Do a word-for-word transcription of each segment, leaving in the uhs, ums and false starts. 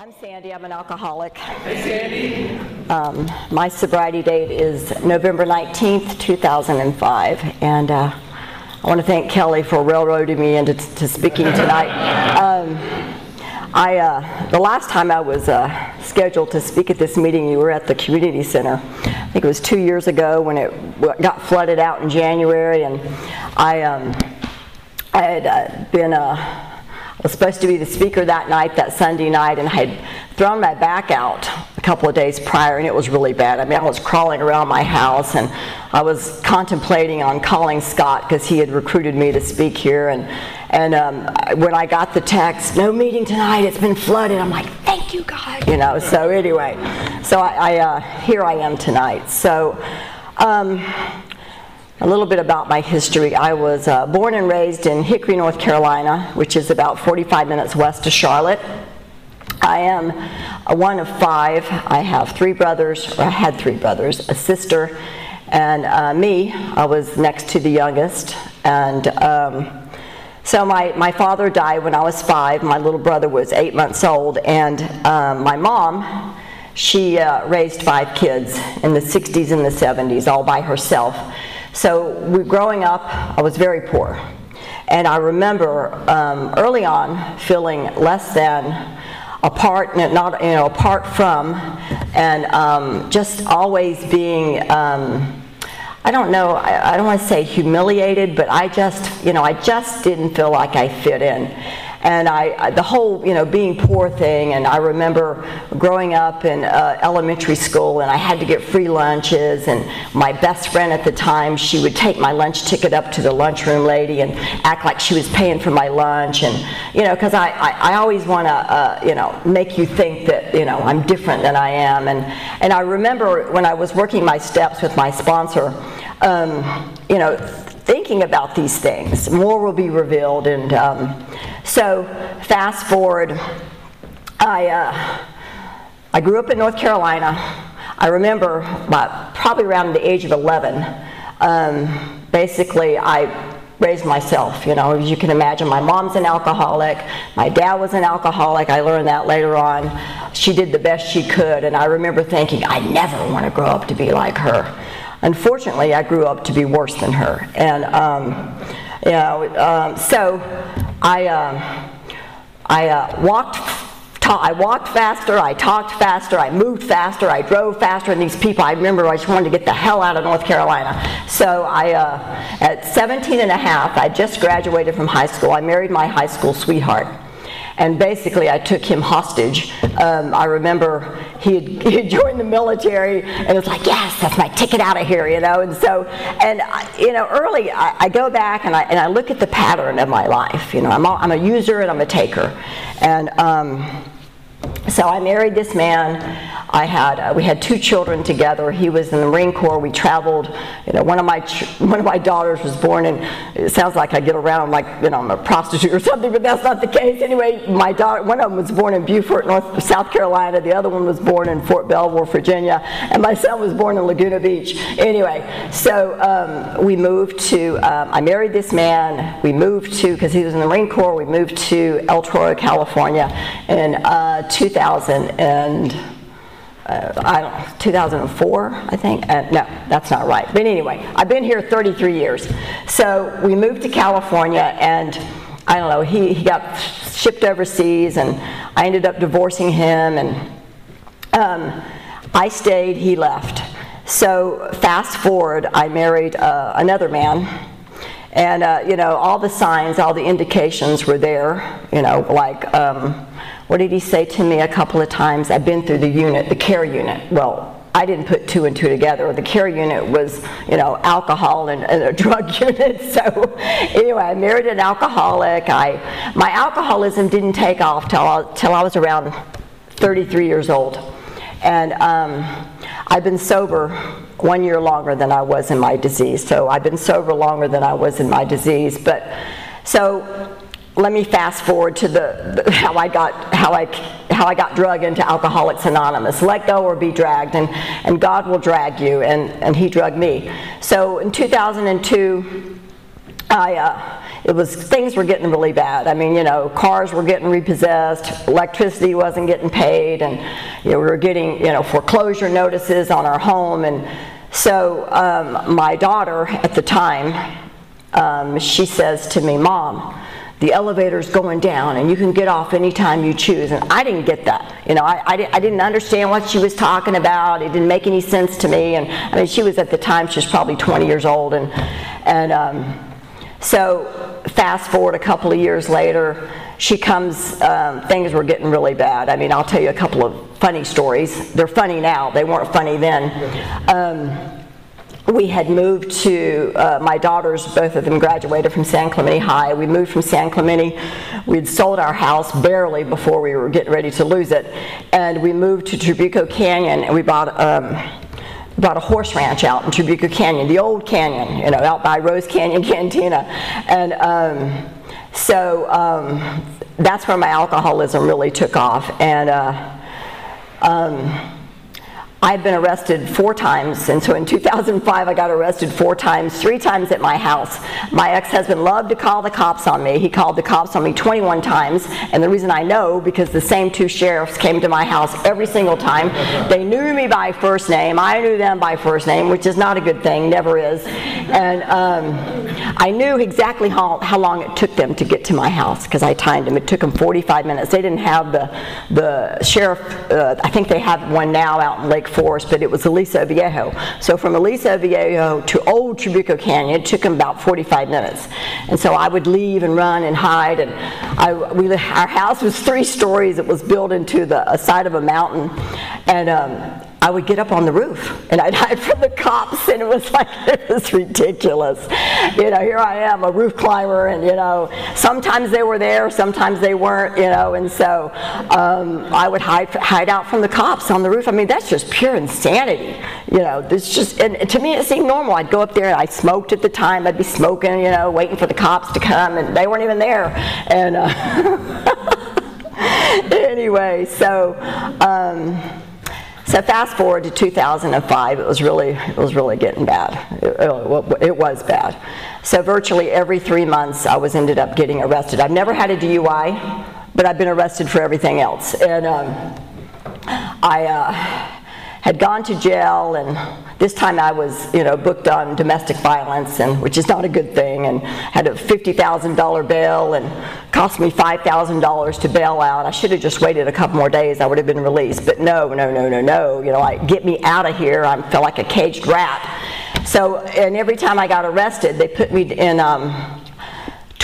I'm Sandy. I'm an alcoholic. Hey, Sandy. Um, my sobriety date is November nineteenth, two thousand five, and uh, I want to thank Kelly for railroading me into t to speaking tonight. Um, I uh, the last time I was uh, scheduled to speak at this meeting, you were at the community center. I think it was two years ago when it got flooded out in January, and I um, I had uh, been a uh, I was supposed to be the speaker that night, that Sunday night, and I had thrown my back out a couple of days prior, and it was really bad. I mean, I was crawling around my house, and I was contemplating on calling Scott because he had recruited me to speak here. And and um, when I got the text, "No meeting tonight. It's been flooded," I'm like, "Thank you, God." You know. So anyway, so I, I uh, here I am tonight. So. Um, A little bit about my history. I was uh, born and raised in Hickory, North Carolina, which is about forty-five minutes west of Charlotte. I am a one of five. I have three brothers, or I had three brothers, a sister, and uh, me. I was next to the youngest. And um, so my, my father died when I was five. My little brother was eight months old. And um, my mom, she uh, raised five kids in the sixties and the seventies all by herself. So we, growing up, I was very poor, and I remember um, early on feeling less than, apart, not you know, apart from, and um, just always being. Um, I don't know. I, I don't want to say humiliated, but I just, you know, I just didn't feel like I fit in, and I the whole, you know, being poor thing. And I remember growing up in uh, elementary school, and I had to get free lunches. And my best friend at the time, she would take my lunch ticket up to the lunchroom lady and act like she was paying for my lunch. And you know, because I, I I always want to uh, you know, make you think that, you know, I'm different than I am. And and I remember when I was working my steps with my sponsor. Um, you know, thinking about these things. More will be revealed. And um, so fast forward, I, uh, I grew up in North Carolina. I remember my, probably around the age of eleven, um, basically I raised myself, you know, as you can imagine. My mom's an alcoholic, my dad was an alcoholic, I learned that later on. She did the best she could, and I remember thinking, I never want to grow up to be like her. Unfortunately, I grew up to be worse than her, and um, you know, um, so I um, I uh, walked, ta I walked faster, I talked faster, I moved faster, I drove faster, and these people. I remember I just wanted to get the hell out of North Carolina. So I, uh, at seventeen and a half, I just graduated from high school. I married my high school sweetheart. And basically, I took him hostage. Um, I remember he had, he had joined the military, and it was like, yes, that's my ticket out of here, you know. And so, and I, you know, early I, I go back and I and I look at the pattern of my life. You know, I'm all, I'm a user and I'm a taker, and um, so I married this man. I had uh, we had two children together. He was in the Marine Corps. We traveled. You know, one of my ch one of my daughters was born, and it sounds like I get around like, you know, I'm a prostitute or something, but that's not the case. Anyway, my daughter, one of them was born in Beaufort, North South Carolina. The other one was born in Fort Belvoir, Virginia, and my son was born in Laguna Beach. Anyway, so um, we moved to. Um, I married this man. We moved to, because he was in the Marine Corps. We moved to El Toro, California, in uh, two thousand and. Uh, I don't know, two thousand four, I think. Uh, no, that's not right. But anyway, I've been here thirty-three years. So we moved to California, and I don't know, he, he got shipped overseas, and I ended up divorcing him, and um, I stayed, he left. So fast forward, I married uh, another man. And, uh, you know, all the signs, all the indications were there, you know, like, um, what did he say to me a couple of times? I've been through the unit, the care unit. Well, I didn't put two and two together. The care unit was, you know, alcohol and, and a drug unit. So anyway, I married an alcoholic. I, my alcoholism didn't take off till I, till I was around thirty-three years old. And um, I've been sober one year longer than I was in my disease. So I've been sober longer than I was in my disease. But so let me fast forward to the, the how I got how I how I got drugged into Alcoholics Anonymous. Let go or be dragged, and and God will drag you, and and He drugged me. So in two thousand two, I. Uh, it was, things were getting really bad. I mean, you know, cars were getting repossessed, electricity wasn't getting paid, and you know, we were getting, you know, foreclosure notices on our home. And so um, my daughter at the time, um, she says to me, "Mom, the elevator's going down and you can get off anytime you choose." And I didn't get that. You know, I, I, di I didn't understand what she was talking about. It didn't make any sense to me. And I mean, she was, at the time, she was probably twenty years old. And, and um, so fast forward a couple of years later, she comes, um, things were getting really bad. I mean, I'll tell you a couple of funny stories. They're funny now, they weren't funny then. Um, We had moved to, uh, my daughters, both of them graduated from San Clemente High. We moved from San Clemente. We'd sold our house barely before we were getting ready to lose it. And we moved to Trabuco Canyon, and we bought, um, bought a horse ranch out in Trabuco Canyon, the old canyon, you know, out by Rose Canyon Cantina. And um, so um, that's where my alcoholism really took off. And uh, um, I've been arrested four times, and so in two thousand five I got arrested four times, three times at my house. My ex-husband loved to call the cops on me. He called the cops on me twenty-one times, and the reason I know, because the same two sheriffs came to my house every single time. They knew me by first name, I knew them by first name, which is not a good thing, never is. And um, I knew exactly how, how long it took them to get to my house, because I timed them. It took them forty-five minutes. They didn't have the, the sheriff, uh, I think they have one now out in Lake Forest, but it was Aliso Viejo. So from Aliso Viejo to old Trabuco Canyon, it took him about forty-five minutes. And so I would leave and run and hide. And I, we, our house was three stories. It was built into the a side of a mountain. And um, I would get up on the roof and I'd hide from the cops, and it was like, it was ridiculous. You know, here I am, a roof climber, and you know, sometimes they were there, sometimes they weren't, you know, and so um, I would hide, hide out from the cops on the roof. I mean, that's just pure insanity, you know, it's just, and to me it seemed normal. I'd go up there and I smoked at the time, I'd be smoking, you know, waiting for the cops to come, and they weren't even there. And uh, anyway, so, um, So fast forward to two thousand five, it was really, it was really getting bad. It, it was bad. So virtually every three months I was ended up getting arrested. I've never had a D U I, but I've been arrested for everything else. And um, I uh, had gone to jail, and this time I was, you know, booked on domestic violence, and which is not a good thing, and had a fifty thousand dollar bail, and cost me five thousand dollars to bail out. I should have just waited a couple more days, I would have been released, but no, no, no, no, no, you know, like, get me out of here, I felt like a caged rat. So, and every time I got arrested, they put me in um,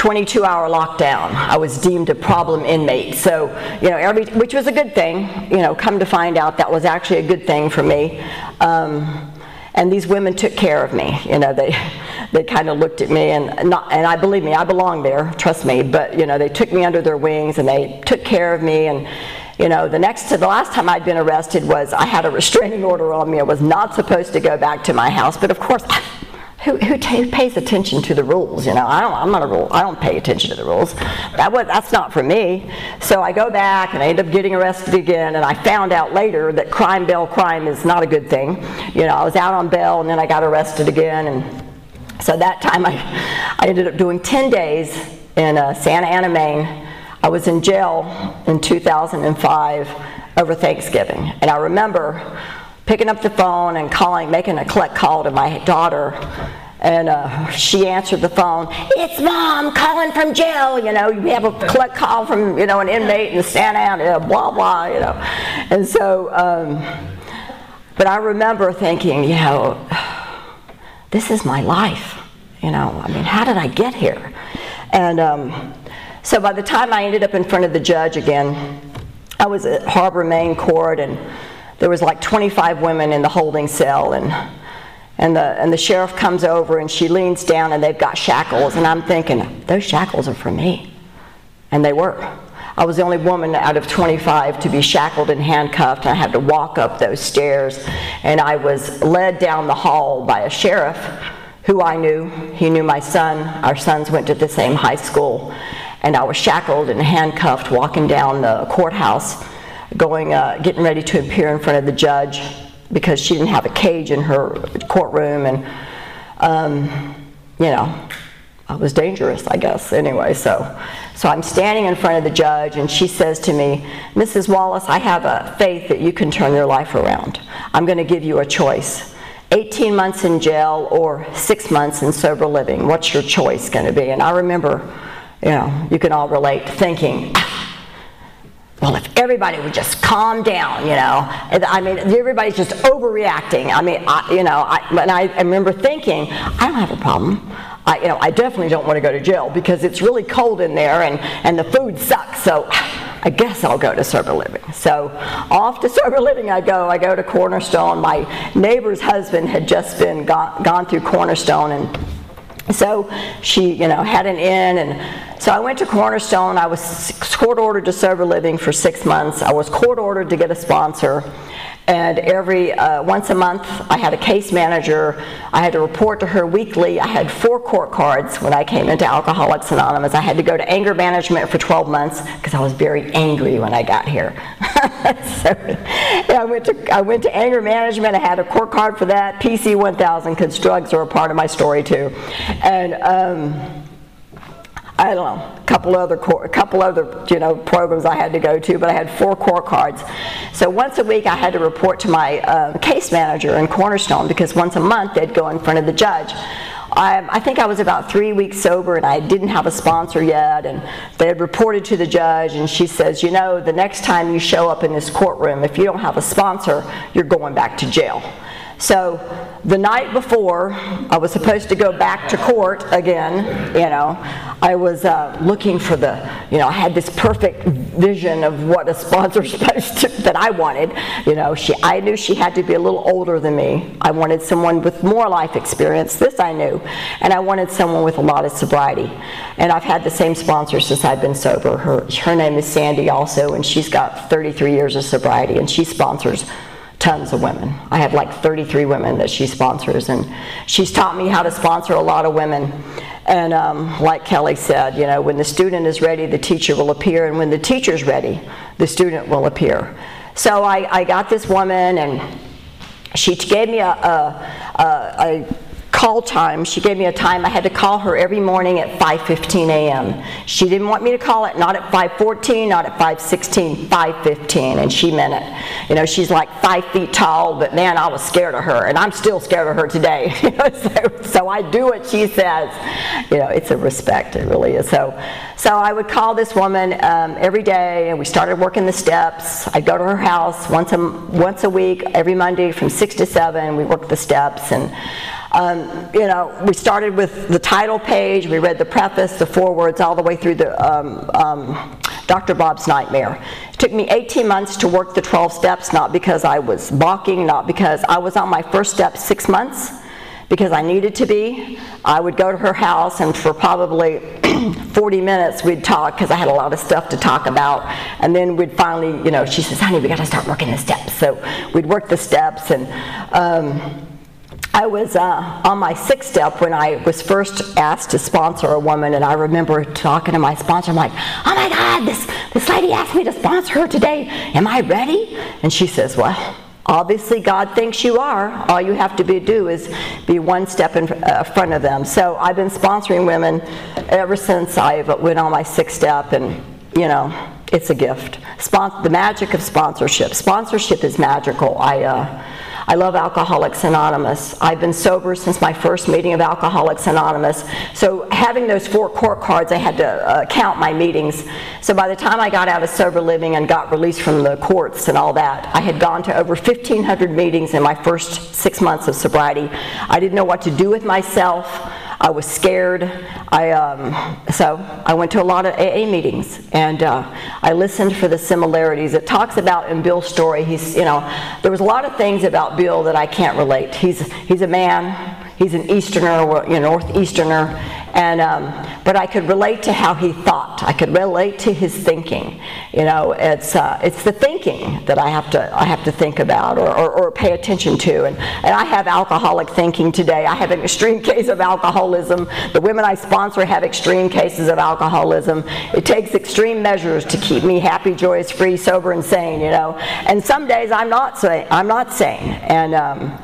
twenty-two hour lockdown. I was deemed a problem inmate, so, you know, every, which was a good thing, you know, come to find out that was actually a good thing for me. Um, And these women took care of me. You know, they they kind of looked at me, and not, and I believe me, I belong there, trust me. But you know, they took me under their wings, and they took care of me. And you know, the next to the last time I'd been arrested was, I had a restraining order on me. I was not supposed to go back to my house, but of course, who who, who pays attention to the rules? You know, I don't. I'm not a rule. I don't pay attention to the rules. That was that's not for me. So I go back, and I end up getting arrested again. And I found out later that crime bail crime is not a good thing. You know, I was out on bail, and then I got arrested again. And so that time I I ended up doing ten days in uh, Santa Ana, Maine. I was in jail in two thousand five over Thanksgiving, and I remember picking up the phone and calling, making a collect call to my daughter, and uh, she answered the phone. "It's Mom calling from jail." You know, you have a collect call from, you know, an inmate in Santa Ana, blah blah, you know. And so, um, but I remember thinking, you know, this is my life. You know, I mean, how did I get here? And um, so, by the time I ended up in front of the judge again, I was at Harbor Main Court, and there was like twenty-five women in the holding cell, and and the and the sheriff comes over, and she leans down, and they've got shackles, and I'm thinking, those shackles are for me, and they were. I was the only woman out of twenty-five to be shackled and handcuffed, and I had to walk up those stairs, and I was led down the hall by a sheriff who I knew. He knew my son. Our sons went to the same high school, and I was shackled and handcuffed walking down the courthouse, going, uh, getting ready to appear in front of the judge, because she didn't have a cage in her courtroom. And um, you know, I was dangerous, I guess, anyway, so. So I'm standing in front of the judge, and she says to me, "Missus Wallace, I have a faith that you can turn your life around. I'm going to give you a choice. eighteen months in jail or six months in sober living. What's your choice going to be?" And I remember, you know, you can all relate, thinking, well, if everybody would just calm down, you know. I mean, everybody's just overreacting. I mean, I, you know, I, and I, I remember thinking, I don't have a problem. I, you know, I definitely don't want to go to jail because it's really cold in there and, and the food sucks, so I guess I'll go to sober living. So off to sober living I go. I go to Cornerstone. My neighbor's husband had just been gone, gone through Cornerstone, and so she, you know, had an inn, and so I went to Cornerstone. I was court ordered to sober living for six months. I was court ordered to get a sponsor. And every, uh, once a month, I had a case manager. I had to report to her weekly. I had four court cards when I came into Alcoholics Anonymous. I had to go to anger management for twelve months because I was very angry when I got here. So, I went to, I went to anger management. I had a court card for that. P C one thousand, because drugs are a part of my story too. And, um, I don't know, a couple other, a couple other, you know, programs I had to go to, but I had four core cards. So once a week I had to report to my uh, case manager in Cornerstone, because once a month they'd go in front of the judge. I, I think I was about three weeks sober and I didn't have a sponsor yet, and they had reported to the judge, and she says, you know, the next time you show up in this courtroom, if you don't have a sponsor, you're going back to jail. So the night before I was supposed to go back to court again, you know, I was uh, looking for the, you know, I had this perfect vision of what a sponsor's supposed to, that I wanted. You know, she, I knew she had to be a little older than me. I wanted someone with more life experience, this I knew, and I wanted someone with a lot of sobriety. And I've had the same sponsor since I've been sober. Her, her name is Sandy also, and she's got thirty-three years of sobriety, and she sponsors tons of women. I have like thirty-three women that she sponsors, and she's taught me how to sponsor a lot of women. And um, like Kelly said, you know, when the student is ready, the teacher will appear, and when the teacher's ready, the student will appear. So I, I got this woman, and she gave me a, a, a, a call time. She gave me a time. I had to call her every morning at five fifteen a m She didn't want me to call it, not at five fourteen, not at five sixteen, five fifteen, and she meant it. You know, she's like five feet tall, but man, I was scared of her, and I'm still scared of her today. You know, so, so I do what she says. You know, it's a respect, it really is. So, so I would call this woman um, every day, and we started working the steps. I'd go to her house once a, once a week, every Monday from six to seven, we worked the steps, and Um, you know, we started with the title page, we read the preface, the forewords, all the way through the um, um, Doctor Bob's Nightmare. It took me eighteen months to work the twelve steps, not because I was balking, not because I was on my first step six months, because I needed to be. I would go to her house, and for probably forty minutes we'd talk, because I had a lot of stuff to talk about, and then we'd finally, you know, she says, honey, we got to start working the steps. So we'd work the steps, and um, I was uh, on my sixth step when I was first asked to sponsor a woman, and I remember talking to my sponsor. I'm like, oh my God, this, this lady asked me to sponsor her today. Am I ready? And she says, well, obviously God thinks you are. All you have to be, do is be one step in uh, front of them. So I've been sponsoring women ever since I went on my sixth step, and, you know, it's a gift. Spons- the magic of sponsorship. Sponsorship is magical. I... Uh, I love Alcoholics Anonymous. I've been sober since my first meeting of Alcoholics Anonymous. So having those four court cards, I had to uh, count my meetings. So by the time I got out of sober living and got released from the courts and all that, I had gone to over fifteen hundred meetings in my first six months of sobriety. I didn't know what to do with myself. I was scared. I, um, so I went to a lot of A A meetings, and uh, I listened for the similarities. It talks about in Bill's story, he's, you know, there was a lot of things about Bill that I can't relate. He's, he's a man, he's an Easterner, you know, Northeasterner, and, um, but I could relate to how he thought. I could relate to his thinking. You know, it's, uh, it's the thinking that I have to, I have to think about or, or, or pay attention to. And, and I have alcoholic thinking today. I have an extreme case of alcoholism. The women I sponsor have extreme cases of alcoholism. It takes extreme measures to keep me happy, joyous, free, sober, and sane, you know. And some days I'm not sane. I'm not sane. And, um,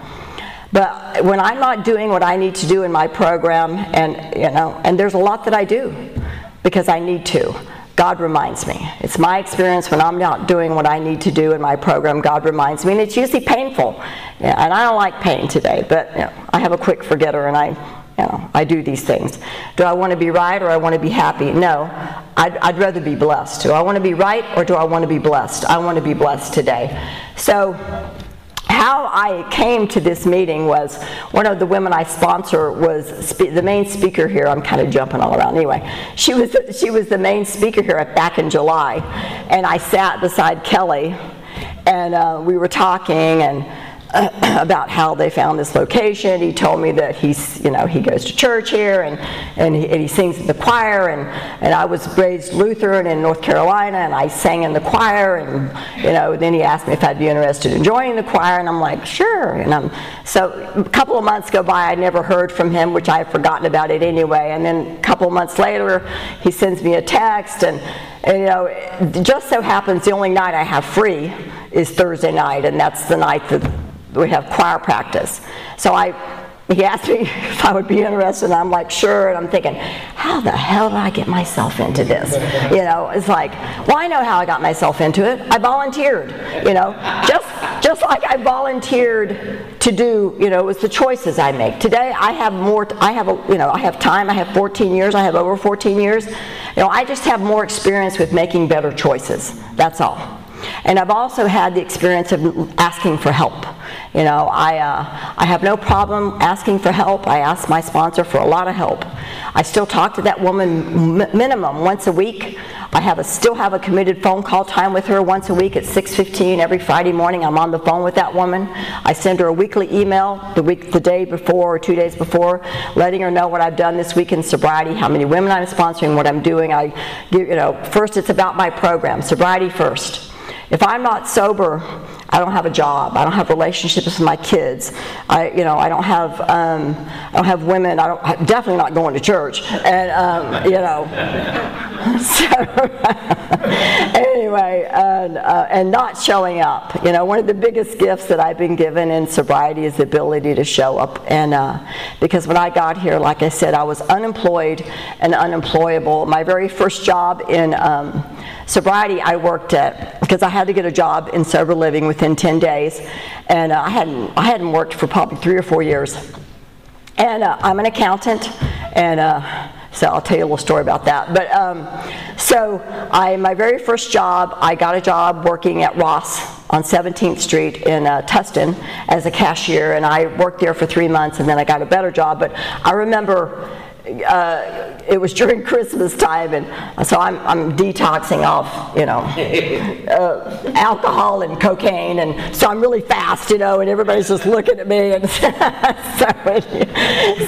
But when I'm not doing what I need to do in my program, and you know, and there's a lot that I do because I need to. God reminds me. It's my experience when I'm not doing what I need to do in my program, God reminds me, and it's usually painful. Yeah, and I don't like pain today, but you know, I have a quick forgetter, and I, you know, I do these things. Do I want to be right or I want to be happy? No, I'd, I'd rather be blessed. Do I want to be right or do I want to be blessed? I want to be blessed today. So how I came to this meeting was, one of the women I sponsor was spe the main speaker here. I'm kind of jumping all around. Anyway, she was she was the main speaker here at, back in July, and I sat beside Kelly, and uh, we were talking and uh, about how they found this location. He told me that he's you know he goes to church here, and and he, and he sings in the choir, and and I was raised Lutheran in North Carolina, and I sang in the choir, and you know then he asked me if I'd be interested in joining the choir, and I'm like, sure. And I'm so a couple of months go by, I never heard from him, which I had forgotten about it anyway. And then a couple of months later, he sends me a text, and and you know it just so happens the only night I have free is Thursday night, and that's the night that we have choir practice. So I, he asked me if I would be interested, and I'm like, sure. And I'm thinking, how the hell did I get myself into this? You know, it's like, well, I know how I got myself into it. I volunteered, you know, just just like I volunteered to do, you know, it was the choices I make. Today, I have more, I have, a, you know, I have time, I have fourteen years, I have over fourteen years. You know, I just have more experience with making better choices, that's all. And I've also had the experience of asking for help. You know, I, uh, I have no problem asking for help. I ask my sponsor for a lot of help. I still talk to that woman m minimum once a week. I have a, still have a committed phone call time with her once a week at six fifteen every Friday morning. I'm on the phone with that woman. I send her a weekly email the week, the day before or two days before, letting her know what I've done this week in sobriety, how many women I'm sponsoring, what I'm doing. I, you know, first it's about my program, sobriety first. If I'm not sober, I don't have a job. I don't have relationships with my kids. I, you know, I don't have, um, I don't have women. I don't, I'm definitely not going to church. And um, you know, so anyway, and, uh, and not showing up. You know, one of the biggest gifts that I've been given in sobriety is the ability to show up. And uh, because when I got here, like I said, I was unemployed and unemployable. My very first job in um, sobriety, I worked at, because I had to get a job in sober living with. Within ten days, and uh, I hadn't I hadn't worked for probably three or four years, and uh, I'm an accountant, and uh, so I'll tell you a little story about that. But um, so I my very first job, I got a job working at Ross on seventeenth street in uh, Tustin as a cashier, and I worked there for three months, and then I got a better job. But I remember. Uh, it was during Christmas time, and so I'm, I'm detoxing off, you know, uh, alcohol and cocaine, and so I'm really fast, you know, and everybody's just looking at me, and so,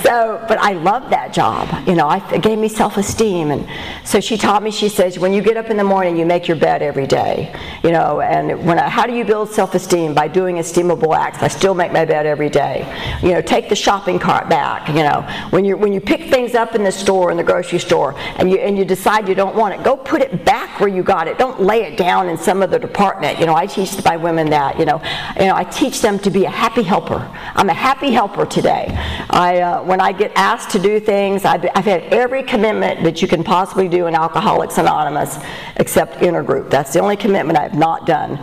so, but I love that job, you know, I, it gave me self-esteem, and so she taught me, she says, when you get up in the morning, you make your bed every day, you know, and when I, how do you build self-esteem? By doing esteemable acts. I still make my bed every day, you know, take the shopping cart back, you know, when you when you pick things up in the store, in the grocery store, and you and you decide you don't want it, go put it back where you got it. Don't lay it down in some other department. You know, I teach my women that. You know, you know, I teach them to be a happy helper. I'm a happy helper today. I uh, when I get asked to do things, I've, I've had every commitment that you can possibly do in Alcoholics Anonymous, except intergroup. That's the only commitment I've not done.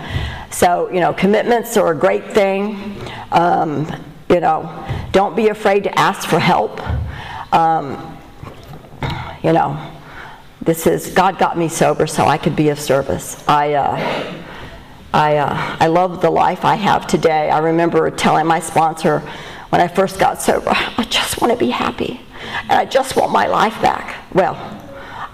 So you know, commitments are a great thing. Um, you know, don't be afraid to ask for help. Um, you know, this is, God got me sober so I could be of service. I, uh, I, uh, I love the life I have today. I remember telling my sponsor when I first got sober, I just want to be happy, and I just want my life back. Well,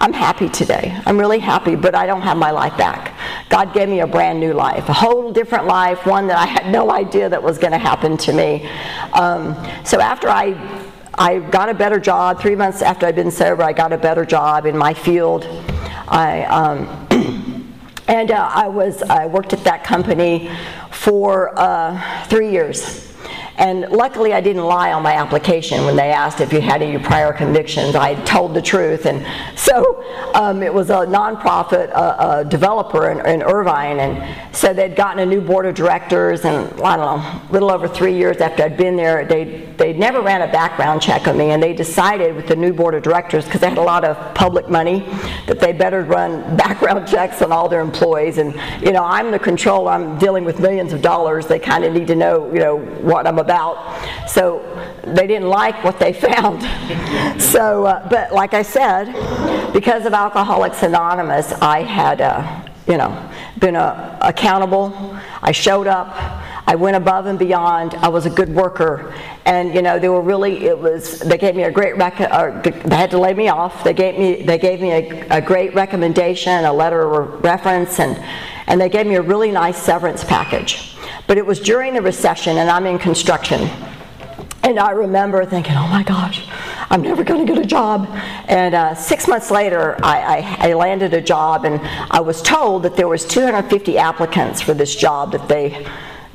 I'm happy today. I'm really happy, but I don't have my life back. God gave me a brand new life, a whole different life, one that I had no idea that was going to happen to me. Um, so after I I got a better job, three months after I'd been sober, I got a better job in my field. I, um, and uh, I, was, I worked at that company for uh, three years. And luckily I didn't lie on my application when they asked if you had any prior convictions. I told the truth. And so um, it was a nonprofit uh, uh, developer in, in Irvine, and so they'd gotten a new board of directors, and I don't know, a little over three years after I'd been there, they they never ran a background check on me, and they decided with the new board of directors, because they had a lot of public money, that they better run background checks on all their employees. And you know, I'm the controller, I'm dealing with millions of dollars, they kind of need to know, you know, what I'm about. So they didn't like what they found. So, uh, but like I said, because of Alcoholics Anonymous, I had, uh, you know, been uh, accountable. I showed up. I went above and beyond. I was a good worker. And you know, they were really, it was, they gave me a great, rec or they had to lay me off. They gave me, they gave me a, a great recommendation, a letter of reference, and, and they gave me a really nice severance package. But it was during the recession, and I'm in construction. And I remember thinking, oh my gosh, I'm never going to get a job. And uh, six months later, I, I, I landed a job, and I was told that there was two hundred fifty applicants for this job that they,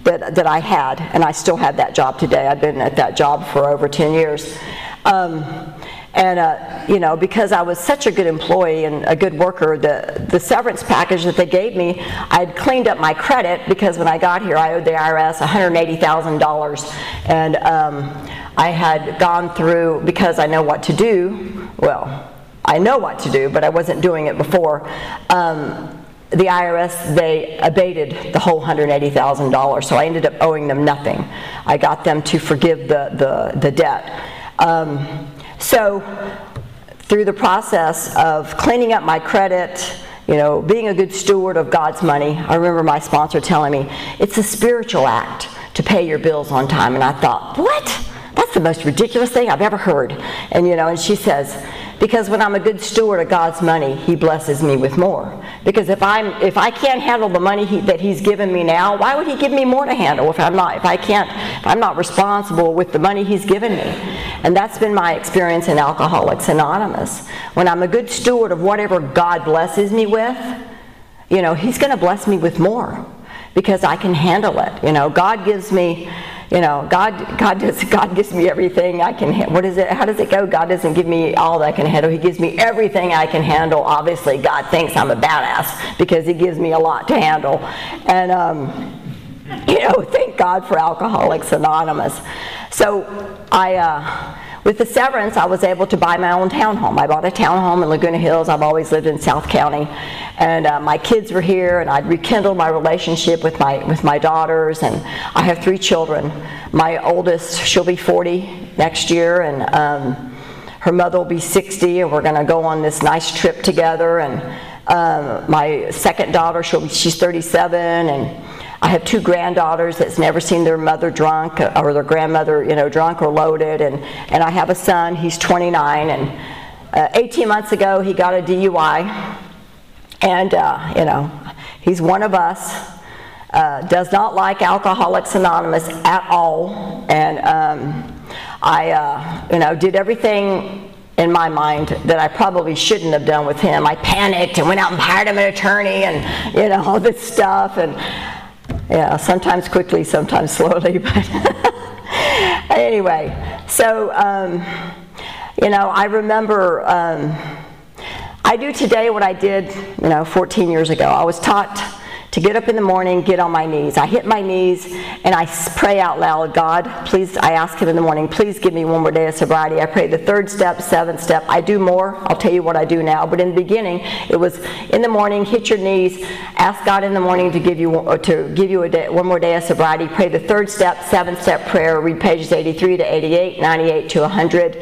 that, that I had. And I still have that job today. I've been at that job for over ten years. Um, and, uh, you know, because I was such a good employee and a good worker, the, the severance package that they gave me, I had cleaned up my credit, because when I got here, I owed the I R S one hundred eighty thousand dollars. And um, I had gone through, because I know what to do, well, I know what to do, but I wasn't doing it before. Um, the I R S, they abated the whole one hundred eighty thousand dollars, so I ended up owing them nothing. I got them to forgive the, the, the debt. Um, So, through the process of cleaning up my credit, you know, being a good steward of God's money, I remember my sponsor telling me, it's a spiritual act to pay your bills on time. And I thought, what? That's the most ridiculous thing I've ever heard. And, you know, and she says, because when I'm a good steward of God's money, He blesses me with more. Because if I'm, if I can't handle the money he, that He's given me now, why would He give me more to handle if I'm not, if I can't, if I'm not responsible with the money He's given me? And that's been my experience in Alcoholics Anonymous. When I'm a good steward of whatever God blesses me with, you know, He's going to bless me with more, because I can handle it. You know, God gives me, you know, God, God does, God gives me everything I can, what is it, how does it go? God doesn't give me all that I can handle. He gives me everything I can handle. Obviously, God thinks I'm a badass because He gives me a lot to handle. And, um, you know, thank God for Alcoholics Anonymous. So, I, uh, with the severance, I was able to buy my own townhome. I bought a townhome in Laguna Hills. I've always lived in South County, and uh, my kids were here, and I'd rekindled my relationship with my with my daughters, and I have three children. My oldest, she'll be forty next year, and um, her mother will be sixty, and we're going to go on this nice trip together. And um, my second daughter, she'll be, she's thirty-seven, and I have two granddaughters that's never seen their mother drunk or their grandmother, you know, drunk or loaded, and, and I have a son, he's twenty-nine, and uh, eighteen months ago he got a D U I, and, uh, you know, he's one of us, uh, does not like Alcoholics Anonymous at all, and um, I, uh, you know, did everything in my mind that I probably shouldn't have done with him. I panicked and went out and hired him an attorney and, you know, all this stuff, and yeah, sometimes quickly, sometimes slowly, but anyway, so, um, you know, I remember, um, I do today what I did, you know, fourteen years ago. I was taught to get up in the morning, get on my knees. I hit my knees, and I pray out loud, God, please, I ask Him in the morning, please give me one more day of sobriety. I pray the third step, seventh step. I do more. I'll tell you what I do now. But in the beginning, it was in the morning, hit your knees, ask God in the morning to give you, or to give you a day, one more day of sobriety. Pray the third step, seventh step prayer. Read pages eighty-three to eighty-eight, ninety-eight to one hundred.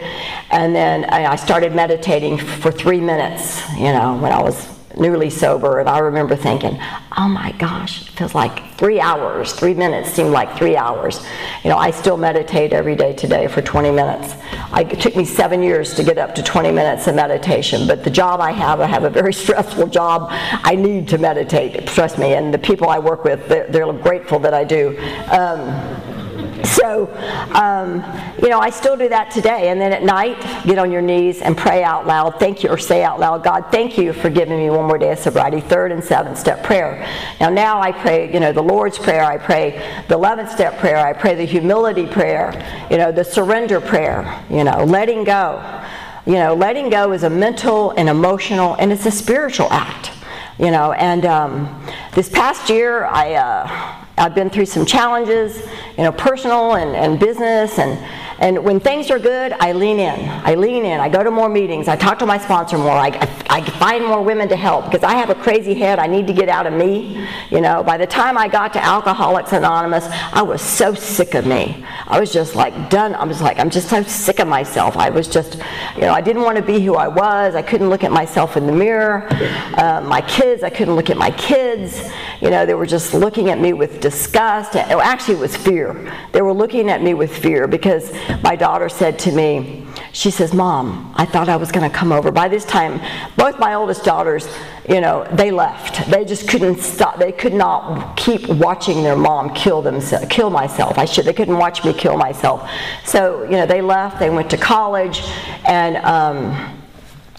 And then I started meditating for three minutes, you know, when I was newly sober, and I remember thinking, oh my gosh, it feels like three hours, three minutes seemed like three hours. You know, I still meditate every day today for twenty minutes. I, it took me seven years to get up to twenty minutes of meditation, but the job I have, I have a very stressful job. I need to meditate, trust me, and the people I work with, they're, they're grateful that I do. Um, So, um, you know, I still do that today. And then at night, get on your knees and pray out loud. Thank you, or say out loud, God, thank you for giving me one more day of sobriety. Third and seventh step prayer. Now, now I pray, you know, the Lord's Prayer. I pray the eleventh step prayer. I pray the humility prayer. You know, the surrender prayer. You know, letting go. You know, letting go is a mental and emotional, and it's a spiritual act. You know, and um, this past year, I, uh, I've been through some challenges, you know, personal and, and business. And, and when things are good, I lean in. I lean in. I go to more meetings. I talk to my sponsor more. I, I, I find more women to help because I have a crazy head. I need to get out of me. You know, by the time I got to Alcoholics Anonymous, I was so sick of me. I was just like done. I was like, I'm just so sick of myself. I was just, you know, I didn't want to be who I was. I couldn't look at myself in the mirror. Uh, my kids. I couldn't look at my kids. You know, they were just looking at me with disgust. Actually, it was fear. They were looking at me with fear because my daughter said to me, she says, Mom, I thought I was going to come over. By this time, both my oldest daughters, you know, they left. They just couldn't stop. They could not keep watching their mom kill themselves, kill myself. I should. They couldn't watch me kill myself. So, you know, they left. They went to college, and um,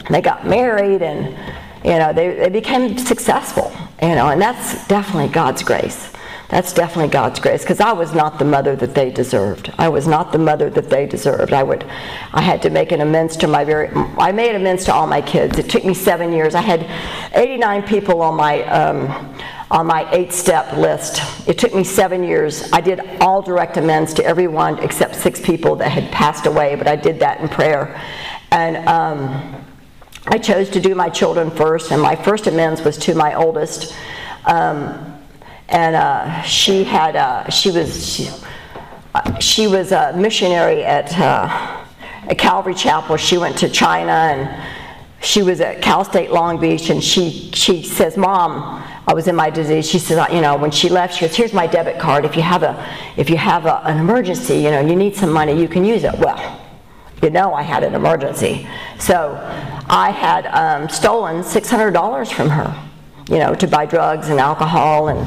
they got married, and you know, they, they became successful, you know, and that's definitely God's grace. That's definitely God's grace, because I was not the mother that they deserved. I was not the mother that they deserved. I would, I had to make an amends to my very, I made amends to all my kids. It took me seven years. I had eighty-nine people on my, um, on my eight-step list. It took me seven years. I did all direct amends to everyone except six people that had passed away, but I did that in prayer. And, um... I chose to do my children first, and my first amends was to my oldest, um, and uh, she had uh, she was she, uh, she was a missionary at uh, at Calvary Chapel. She went to China, and she was at Cal State Long Beach. And she she says, Mom, I was in my disease. She says, you know, when she left, she goes, here's my debit card. If you have a if you have a, an emergency, you know, you need some money, you can use it. Well, you know, I had an emergency, so I had um, stolen six hundred dollars from her, you know, to buy drugs and alcohol, and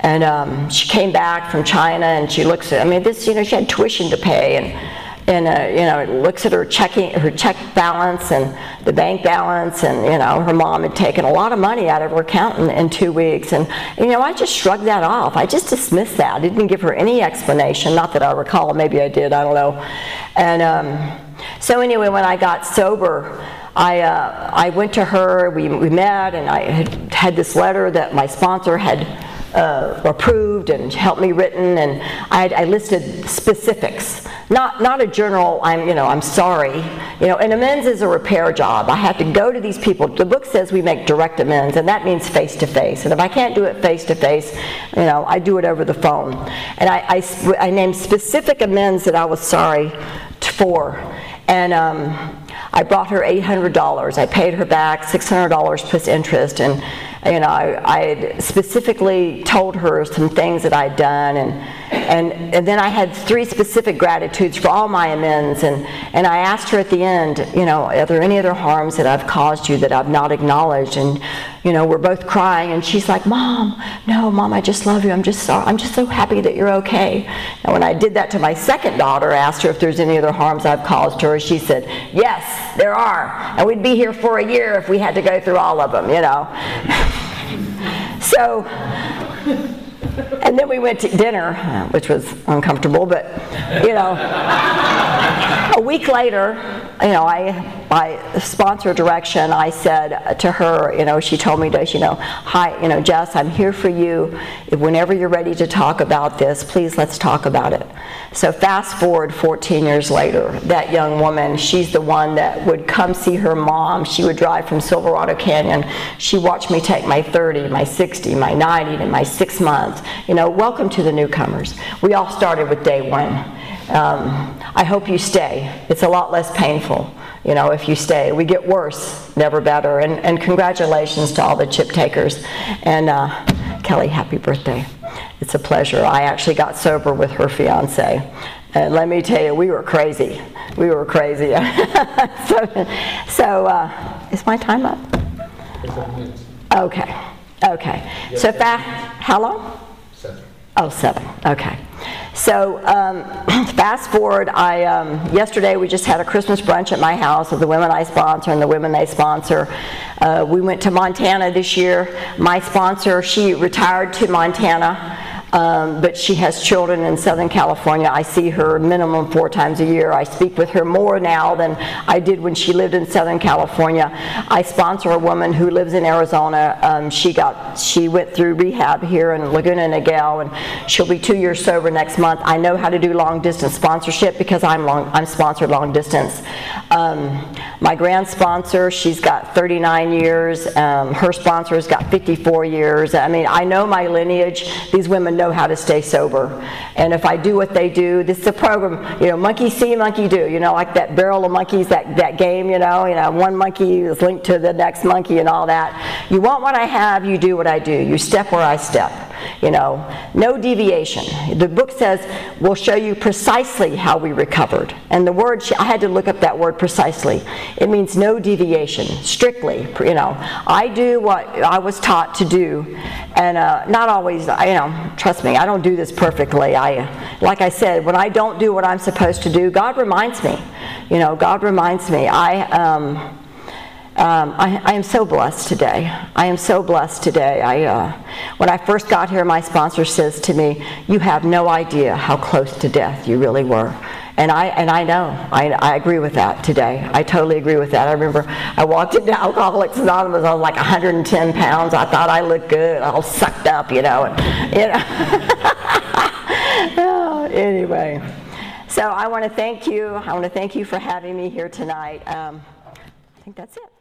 and um, she came back from China, and she looks at, I mean, this, you know, she had tuition to pay, and and uh, you know, looks at her checking, her check balance, and the bank balance, and you know, her mom had taken a lot of money out of her account in, in two weeks, and you know, I just shrugged that off. I just dismissed that. I didn't give her any explanation. Not that I recall. Maybe I did. I don't know. And um, so anyway, when I got sober, I uh, I went to her. We we met, and I had had this letter that my sponsor had uh, approved and helped me written, and I, had, I listed specifics, not not a general. I'm you know I'm sorry, you know. And amends is a repair job. I have to go to these people. The book says we make direct amends, and that means face to face. And if I can't do it face to face, you know, I do it over the phone. And I I, I named specific amends that I was sorry for. And um, I brought her eight hundred dollars. I paid her back six hundred dollars plus interest. And you know, I, I had specifically told her some things that I'd done. And, and, and then I had three specific gratitudes for all my amends. And, and I asked her at the end, you know, are there any other harms that I've caused you that I've not acknowledged? And, you know, we're both crying. And she's like, Mom, no, Mom, I just love you. I'm just sorry. I'm just so happy that you're okay. And when I did that to my second daughter, I asked her if there's any other harms I've caused her. She said, yes, there are. And we'd be here for a year if we had to go through all of them, you know. So, and then we went to dinner, which was uncomfortable, but, you know, a week later, you know, I, by sponsor direction, I said to her, you know, she told me, to, you know, hi, you know, Jess, I'm here for you. If, whenever you're ready to talk about this, please let's talk about it. So fast forward fourteen years later, that young woman, she's the one that would come see her mom. She would drive from Silverado Canyon. She watched me take my thirty, my sixty, my ninety, and my six months. You know, welcome to the newcomers. We all started with day one. Um, I hope you stay. It's a lot less painful, you know, if you stay. We get worse, never better. And, and congratulations to all the chip takers. And uh, Kelly, happy birthday. It's a pleasure. I actually got sober with her fiance. And let me tell you, we were crazy. We were crazy. so so uh, is my time up? Okay. Okay. So, fa- how long? Seven. Oh, seven. Okay. So um, fast forward, I, um, yesterday we just had a Christmas brunch at my house with the women I sponsor and the women they sponsor. Uh, we went to Montana this year. My sponsor, she retired to Montana, um, but she has children in Southern California. I see her minimum four times a year. I speak with her more now than I did when she lived in Southern California. I sponsor a woman who lives in Arizona. Um, she got, she went through rehab here in Laguna Niguel, and she'll be two years sober next month. I know how to do long distance sponsorship because I'm long, I'm sponsored long distance. Um, my grand sponsor, she's got thirty-nine years. Um, her sponsor's got fifty-four years. I mean, I know my lineage. These women know how to stay sober, and if I do what they do, this is a program, you know, monkey see, monkey do, you know, like that barrel of monkeys, that, that game, you know, you know, one monkey is linked to the next monkey and all that. You want what I have, you do what I do, you step where I step, you know, no deviation. The book says we'll show you precisely how we recovered, and the word, I had to look up that word precisely, it means no deviation, strictly, you know, I do what I was taught to do, and uh, not always, you know, trust me, I don't do this perfectly. I, like I said, when I don't do what I'm supposed to do, God reminds me, you know, God reminds me. I, um, um, I, I am so blessed today. I am so blessed today. I, uh, when I first got here, my sponsor says to me, you have no idea how close to death you really were. And I, and I know, I, I agree with that today. I totally agree with that. I remember I walked into Alcoholics Anonymous, I was like one hundred ten pounds. I thought I looked good, all sucked up, you know. And, you know. Anyway, so I want to thank you. I want to thank you for having me here tonight. Um, I think that's it.